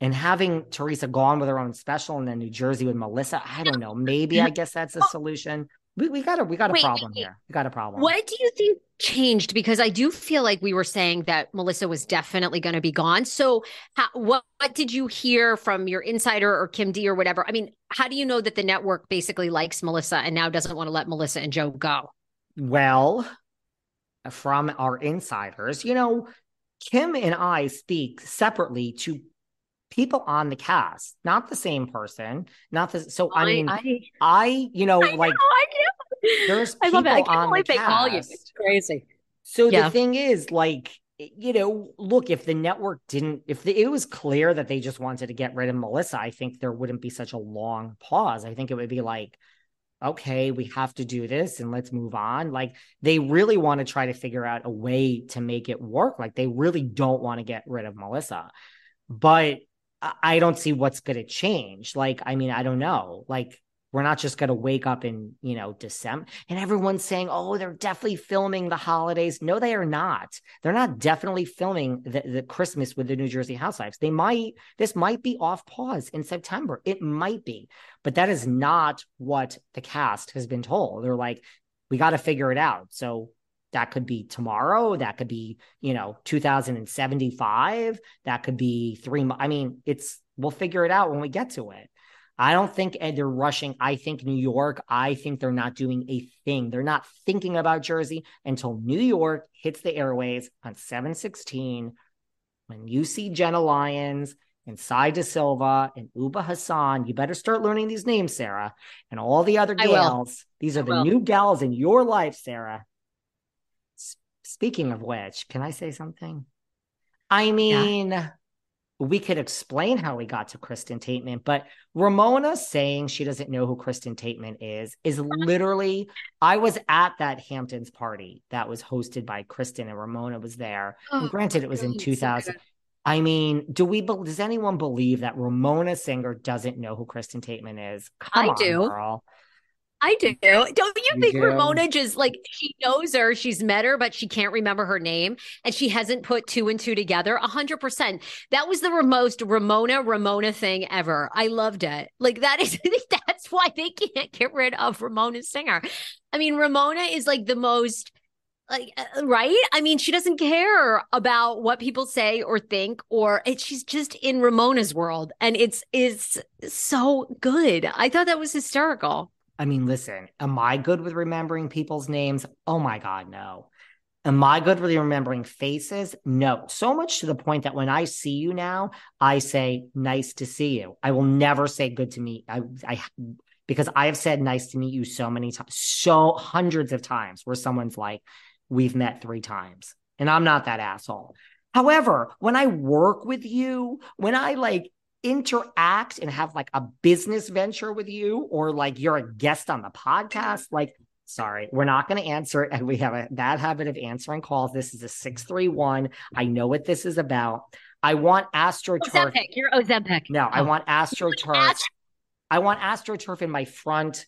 And having Teresa gone with her own special and then New Jersey with Melissa, I don't know. Maybe I guess that's a solution. We, we got a, we got a wait, problem wait, wait. here. We got a problem. What do you think changed? Because I do feel like we were saying that Melissa was definitely going to be gone. So how, what, what did you hear from your insider or Kim D or whatever? I mean, how do you know that the network basically likes Melissa and now doesn't want to let Melissa and Joe go? Well, from our insiders, you know, Kim and I speak separately to people on the cast, not the same person, not the, so I, I mean, I, I, you know, I like know, I know. There's people I love it. I can't on believe the they cast. Call you. It's crazy. So yeah. The thing is like, you know, look, if the network didn't, if the, it was clear that they just wanted to get rid of Melissa, I think there wouldn't be such a long pause. I think it would be like, okay, we have to do this and let's move on. Like they really want to try to figure out a way to make it work. Like they really don't want to get rid of Melissa, but I don't see what's going to change. Like, I mean, I don't know. Like we're not just going to wake up in, you know, December and everyone's saying, oh, they're definitely filming the holidays. No, they are not. They're not definitely filming the, the Christmas with the New Jersey Housewives. They might, this might be off pause in September. It might be, but that is not what the cast has been told. They're like, we got to figure it out. So that could be tomorrow. That could be, you know, two thousand seventy-five. That could be three months. I mean, it's, we'll figure it out when we get to it. I don't think they're rushing. I think New York, I think they're not doing a thing. They're not thinking about Jersey until New York hits the airways on seven sixteen. When you see Jenna Lyons and Sai De Silva and Uba Hassan, you better start learning these names, Sarah, and all the other gals. These are I the will. new gals in your life, Sarah. S- speaking of which, can I say something? I mean... Yeah. we could explain how we got to Kristen Taekman, but Ramona saying she doesn't know who Kristen Taekman is, is literally, I was at that Hamptons party that was hosted by Kristen and Ramona was there. Oh, and granted, it was in two thousand. So I mean, do we, does anyone believe that Ramona Singer doesn't know who Kristen Taekman is? Come I on, do. Girl. I do. Don't you, you think do? Ramona just like, she knows her, she's met her, but she can't remember her name and she hasn't put two and two together? A hundred percent. That was the most Ramona, Ramona thing ever. I loved it. Like that is, that's why they can't get rid of Ramona Singer. I mean, Ramona is like the most, like, right? I mean, she doesn't care about what people say or think, or it, she's just in Ramona's world. And it's, it's so good. I thought that was hysterical. I mean, listen, am I good with remembering people's names? Oh my God, no. Am I good with remembering faces? No. So much to the point that when I see you now, I say, nice to see you. I will never say good to meet. I, I, because I have said nice to meet you so many times, so hundreds of times where someone's like, we've met three times. And I'm not that asshole. However, when I work with you, when I like, interact and have like a business venture with you, or like you're a guest on the podcast, like, sorry, we're not going to answer it. And we have a bad habit of answering calls. This is a six three one. I know what this is about. I want AstroTurf. Ozempic. You're Ozempic. No, oh. I want AstroTurf. Ast- I want AstroTurf in my front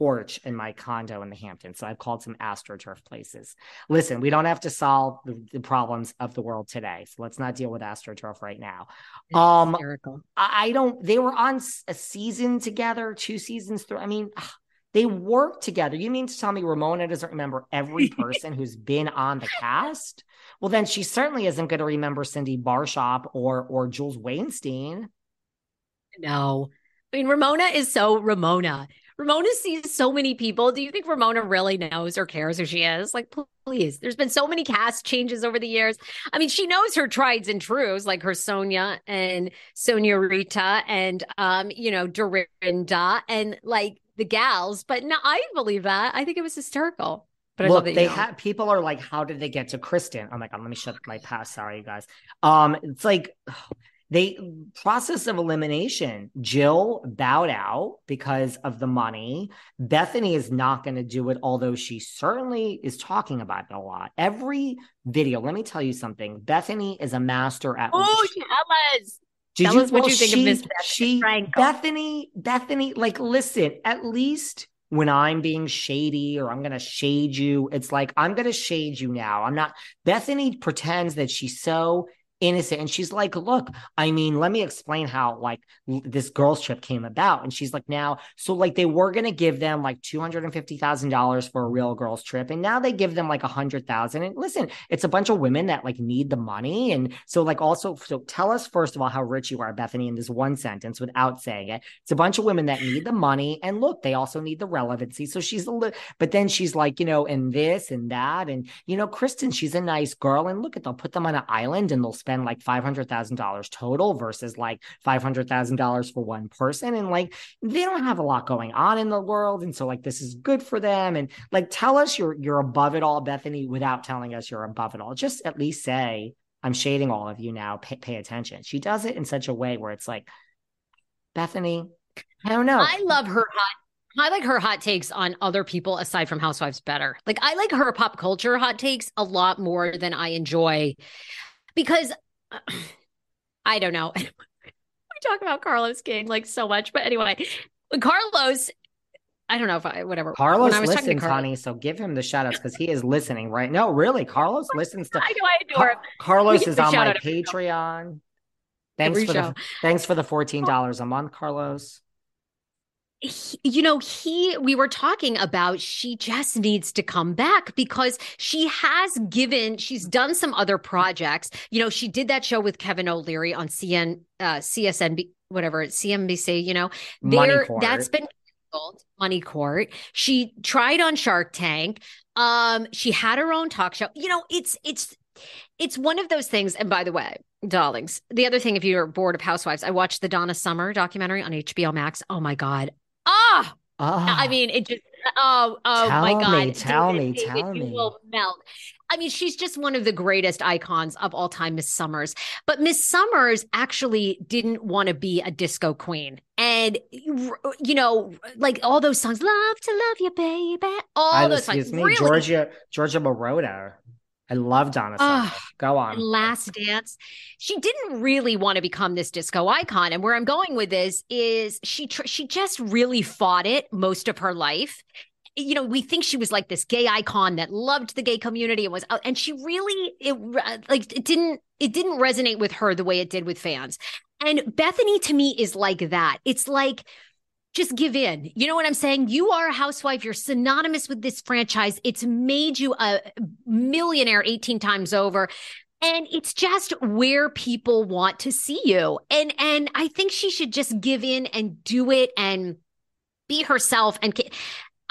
porch in my condo in the Hamptons. So I've called some AstroTurf places. Listen, we don't have to solve the, the problems of the world today. So let's not deal with AstroTurf right now. Um, I, I don't, they were on a season together, two seasons through. I mean, they worked together. You mean to tell me Ramona doesn't remember every person who's been on the cast? Well, then she certainly isn't going to remember Cindy Barshop or, or Jules Weinstein. No, I mean, Ramona is so Ramona. Ramona sees so many people. Do you think Ramona really knows or cares who she is? Like, please. There's been so many cast changes over the years. I mean, she knows her trieds and trues, like her Sonia and Sonia Rita and, um, you know, Dorinda and like the gals. But no, I believe that. I think it was hysterical. But I Look, they you know. have people are like, how did they get to Kristen? Oh my God, let me shut my past. Sorry, you guys. Um, it's like... They process of elimination, Jill bowed out because of the money. Bethany is not going to do it, although she certainly is talking about it a lot. Every video, let me tell you something. Bethany is a master at... Oh, she was. Did tell you, us what well, you think she, of Miss Bethany she, Frankel. Bethany, Bethany, like, listen, at least... when I'm being shady or I'm going to shade you, it's like, I'm going to shade you now. I'm not, Bethany pretends that she's so innocent. And she's like, look, I mean, let me explain how like this girls trip came about. And she's like, now, so like they were going to give them like two hundred fifty thousand dollars for a real girls trip. And now they give them like a hundred thousand. And listen, it's a bunch of women that like need the money. And so like, also, so tell us first of all, how rich you are, Bethany, in this one sentence without saying it. It's a bunch of women that need the money. And look, they also need the relevancy. So she's a little, but then she's like, you know, and this and that. And, you know, Kristen, she's a nice girl. And look at, they'll put them on an island and they'll spend like five hundred thousand dollars total versus like five hundred thousand dollars for one person. And like, they don't have a lot going on in the world. And so like, this is good for them. And like, tell us you're, you're above it all, Bethany, without telling us you're above it all. Just at least say, I'm shading all of you now. Pay, pay attention. She does it in such a way where it's like, Bethany, I don't know. I love her hot. I like her hot takes on other people aside from Housewives better. Like I like her pop culture hot takes a lot more than I enjoy. Because uh, I don't know, we talk about Carlos King like so much, but anyway, Carlos, I don't know if I, whatever. Carlos I was listens, Carlos, honey, so give him the shout outs because he is listening, right? No, really, Carlos listens to. I know, I adore him. Carlos is on my Patreon. Thanks for, the, thanks for the fourteen dollars a month, Carlos. He, you know, he, we were talking about, she just needs to come back because she has given, she's done some other projects. You know, she did that show with Kevin O'Leary on C N, uh, C S N B, whatever, C N B C, you know, there, that's been canceled, Money Court. She tried on Shark Tank. Um, she had her own talk show. You know, it's, it's, it's one of those things. And by the way, darlings, the other thing, if you're bored of Housewives, I watched the Donna Summer documentary on H B O Max. Oh my God. Ah, oh, oh. I mean, it just, oh, oh my God. Tell me, tell me, tell me. You will melt. I mean, she's just one of the greatest icons of all time, Miss Summers. But Miss Summers actually didn't want to be a disco queen. And, you know, like all those songs, love to love you, baby. All I, those excuse songs. Me, really? Georgia, Georgia Moroder. I love Donna Summer. Oh, Go on. Last Dance. She didn't really want to become this disco icon. And where I'm going with this is she tr- she just really fought it most of her life. You know, we think she was like this gay icon that loved the gay community and was, and she really, it like it didn't, it didn't resonate with her the way it did with fans. And Bethany to me is like that. It's like, just give in. You know what I'm saying? You are a housewife. You're synonymous with this franchise. It's made you a millionaire eighteen times over. And it's just where people want to see you. And, and I think she should just give in and do it and be herself and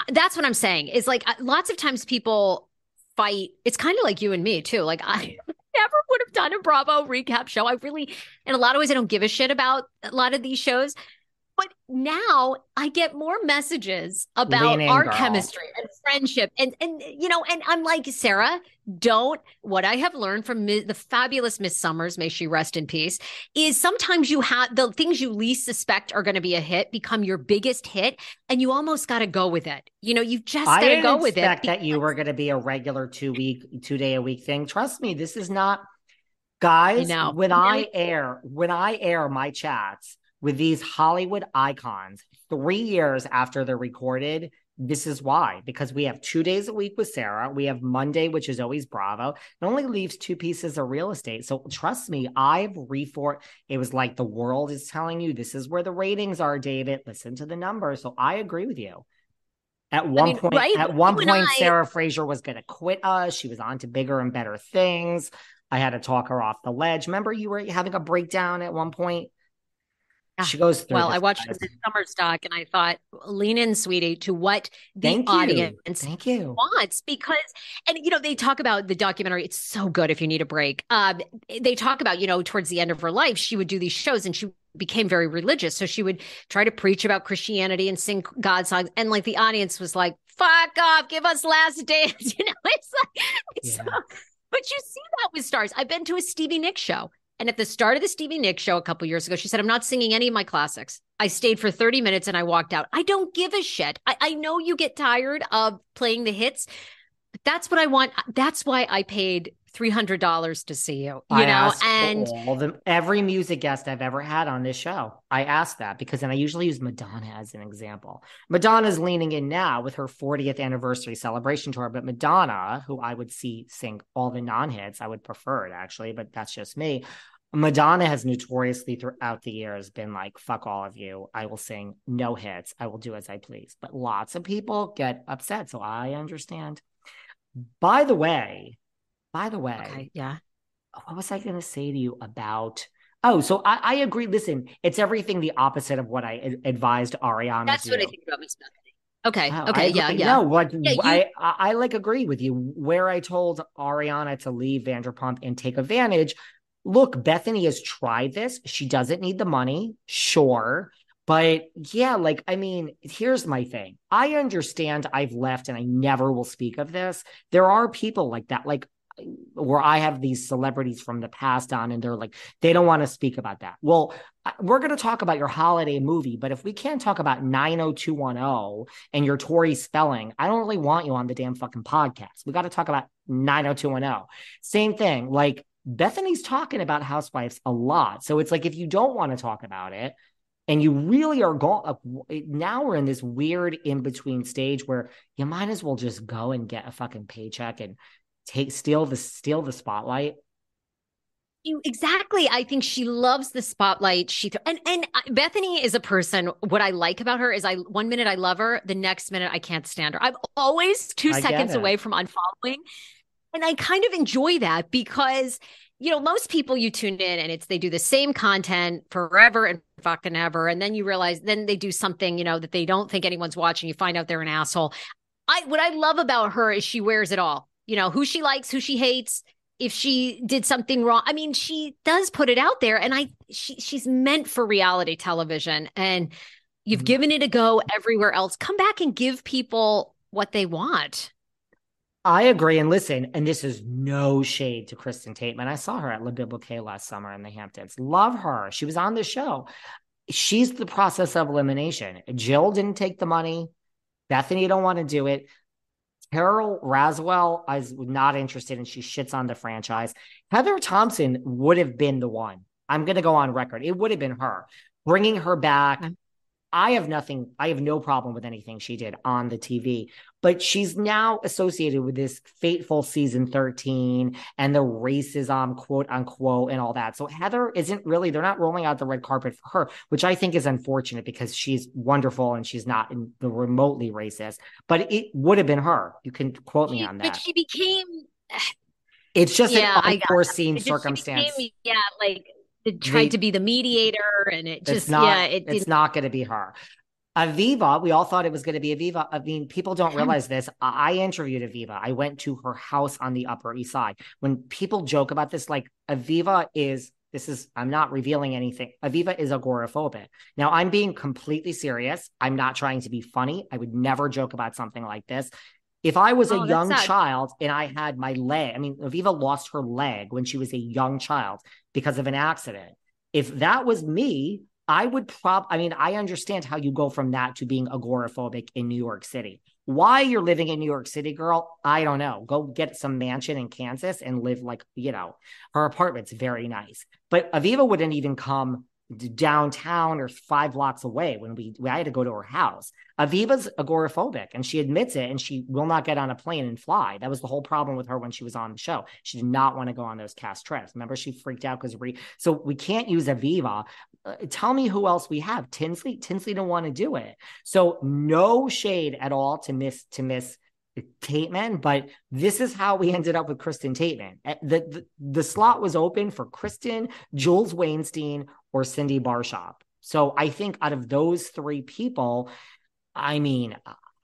that's what I'm saying is like lots of times people fight. It's kind of like you and me too. Like I never would have done a Bravo recap show. I really, in a lot of ways, I don't give a shit about a lot of these shows, but now I get more messages about our girl. Chemistry and friendship. And, and, you know, and I'm like, Sarah, don't, what I have learned from the fabulous Miss Summers, may she rest in peace, is sometimes you have the things you least suspect are going to be a hit become your biggest hit. And you almost got to go with it. You know, you've just got to go with it. I didn't expect that you were going to be a regular two week, two day a week thing. Trust me, this is not guys. I when yeah. I air, when I air my chats, with these Hollywood icons, three years after they're recorded, this is why. Because we have two days a week with Sarah. We have Monday, which is always Bravo. It only leaves two pieces of real estate. So trust me, I've reformed. It was like the world is telling you, this is where the ratings are, David. Listen to the numbers. So I agree with you. At one I mean, point, right? at one point, I... Sarah Fraser was going to quit us. She was on to bigger and better things. I had to talk her off the ledge. Remember, you were having a breakdown at one point. She goes through well, I watched this summer stock and I thought, lean in, sweetie, to what the Thank audience you. Thank you. Wants. Because, and, you know, they talk about the documentary. It's so good if you need a break. Um, they talk about, you know, towards the end of her life, she would do these shows and she became very religious. So she would try to preach about Christianity and sing God songs. And like the audience was like, fuck off, give us Last Dance. You know, it's like, it's yeah. so, but you see that with stars. I've been to a Stevie Nicks show. And at the start of the Stevie Nicks show a couple years ago, she said, I'm not singing any of my classics. I stayed for thirty minutes and I walked out. I don't give a shit. I, I know you get tired of playing the hits, but that's what I want. That's why I paid three hundred dollars to see you, you I know, and all the, every music guest I've ever had on this show, I asked that because then I usually use Madonna as an example. Madonna's leaning in now with her fortieth anniversary celebration tour, but Madonna, who I would see sing all the non-hits, I would prefer it actually, but that's just me. Madonna has notoriously throughout the years been like, fuck all of you. I will sing no hits. I will do as I please. But lots of people get upset. So I understand. By the way, By the way, okay, yeah. What was I going to say to you about? Oh, so I, I agree. Listen, it's everything the opposite of what I advised Ariana. That's do. What I think about Miss Bethany. Okay. Oh, okay. I, yeah. Yeah. No, what yeah, you... I, I, I like agree with you where I told Ariana to leave Vanderpump and take advantage. Look, Bethany has tried this. She doesn't need the money. Sure. But yeah, like, I mean, here's my thing. I understand I've left and I never will speak of this. There are people like that. Like, where I have these celebrities from the past on and they're like, they don't want to speak about that. Well, we're going to talk about your holiday movie, but if we can't talk about nine oh two one oh and your Tory spelling, I don't really want you on the damn fucking podcast. We got to talk about nine oh two one oh. Same thing. Like Bethany's talking about housewives a lot. So it's like, if you don't want to talk about it, and you really are going, now we're in this weird in-between stage where you might as well just go and get a fucking paycheck and Take steal the steal the spotlight. You, exactly. I think she loves the spotlight. She th- and and Bethany is a person. What I like about her is I one minute I love her, the next minute I can't stand her. I'm always two I seconds away from unfollowing, and I kind of enjoy that because you know most people you tune in and it's they do the same content forever and fucking ever, and then you realize then they do something you know that they don't think anyone's watching. You find out they're an asshole. I what I love about her is she wears it all. You know, who she likes, who she hates, if she did something wrong. I mean, she does put it out there and I she she's meant for reality television and you've mm-hmm. given it a go everywhere else. Come back and give people what they want. I agree. And listen, and this is no shade to Kristen Taekman. I saw her at La Bibliothèque last summer in the Hamptons. Love her. She was on the show. She's the process of elimination. Jill didn't take the money. Bethany don't want to do it. Carol Raswell is not interested, and she shits on the franchise. Heather Thompson would have been the one. I'm going to go on record. It would have been her. Bringing her back. Okay. I have nothing. I have no problem with anything she did on the T V, but she's now associated with this fateful season thirteen and the racism, quote unquote, and all that. So Heather isn't really, they're not rolling out the red carpet for her, which I think is unfortunate because she's wonderful and she's not in the remotely racist, but it would have been her. You can quote she, me on that. But she became, it's just yeah, an unforeseen circumstance. Became, yeah. Like, It tried they, to be the mediator, and it just, not, yeah. It, it's it, not going to be her. Aviva, we all thought it was going to be Aviva. I mean, people don't realize this. I interviewed Aviva. I went to her house on the Upper East Side. When people joke about this, like Aviva is, this is, I'm not revealing anything. Aviva is agoraphobic. Now, I'm being completely serious. I'm not trying to be funny. I would never joke about something like this. If I was oh, a young child and I had my leg, I mean, Aviva lost her leg when she was a young child because of an accident. If that was me, I would probably, I mean, I understand how you go from that to being agoraphobic in New York City. Why you're living in New York City, girl, I don't know. Go get some mansion in Kansas and live like, you know, her apartment's very nice. But Aviva wouldn't even come downtown or five blocks away when we, I had to go to her house. Aviva's agoraphobic and she admits it, and she will not get on a plane and fly. That was the whole problem with her when she was on the show. She did not want to go on those cast trips. Remember, she freaked out because re- so we can't use Aviva. Uh, tell me who else we have. Tinsley, Tinsley didn't want to do it. So no shade at all to miss, to miss Taekman, but this is how we ended up with Kristen Taekman. The, the, the slot was open for Kristen, Jules Weinstein, or Cindy Barshop. So I think out of those three people, I mean,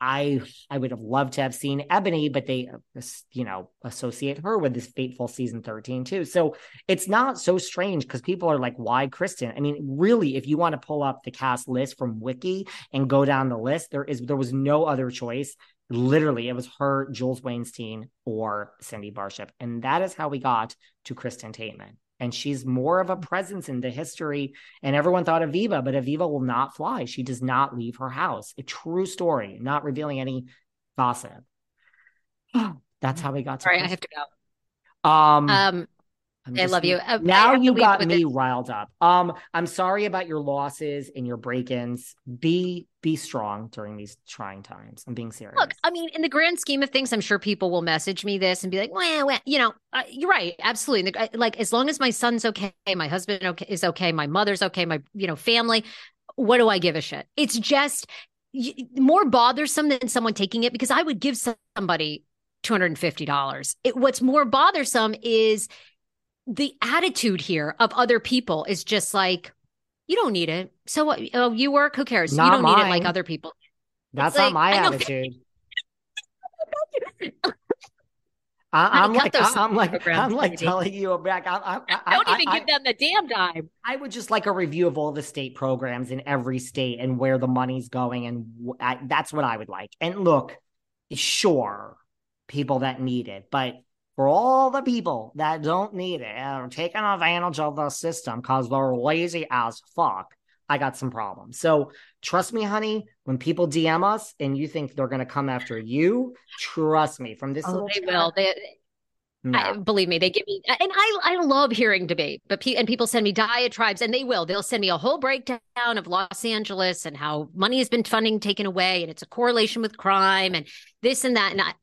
I I would have loved to have seen Ebony, but they, you know, associate her with this fateful season thirteen too. So it's not so strange because people are like, why Kristen? I mean, really, if you want to pull up the cast list from Wiki and go down the list, there is there was no other choice. Literally, it was her, Jules Weinstein, or Cindy Barshop. And that is how we got to Kristen Taekman. And she's more of a presence in the history. And everyone thought Aviva, but Aviva will not fly. She does not leave her house. A true story, not revealing any gossip. Oh, that's how we got to. All right, I have to go. Um, um I love you. Uh, now you got me riled up. Um, I'm sorry about your losses and your break-ins. Be be strong during these trying times. I'm being serious. Look, I mean, in the grand scheme of things, I'm sure people will message me this and be like, "Well, well," you know, uh, you're right, absolutely. Like, as long as my son's okay, my husband okay, is okay, my mother's okay, my you know family. What do I give a shit? It's just more bothersome than someone taking it, because I would give somebody two hundred fifty dollars. It, what's more bothersome is the attitude here of other people is just like, you don't need it. So what? Oh, you work? Who cares? Not you don't mine. Need it like other people. That's like, not my I attitude. I, I'm, like, I'm like, I'm like telling you back. I, I, I, I don't even I, give I, them the damn dime. I would just like a review of all the state programs in every state and where the money's going. And w- I, that's what I would like. And look, sure, people that need it, but for all the people that don't need it and are taking advantage of the system because they're lazy as fuck, I got some problems. So trust me, honey, when people D M us and you think they're going to come after you, trust me. From this, oh, little they chat, will. They, no. I, believe me, they give me, and I, I love hearing debate. But pe- and people send me diatribes, and they will. They'll send me a whole breakdown of Los Angeles and how money has been funding taken away, and it's a correlation with crime and this and that. And I,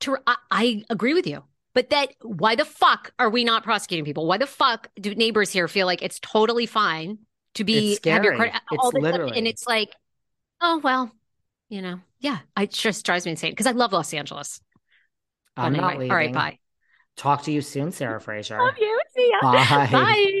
to, I, I agree with you. But that, why the fuck are we not prosecuting people? Why the fuck do neighbors here feel like it's totally fine to be? It's scary. Have your credit, it's all literally. Stuff, and it's like, oh, well, you know, yeah, it just drives me insane because I love Los Angeles. I'm anyway, not leaving. All right, bye. Talk to you soon, Sarah Fraser. Love you. See ya. Bye. Bye.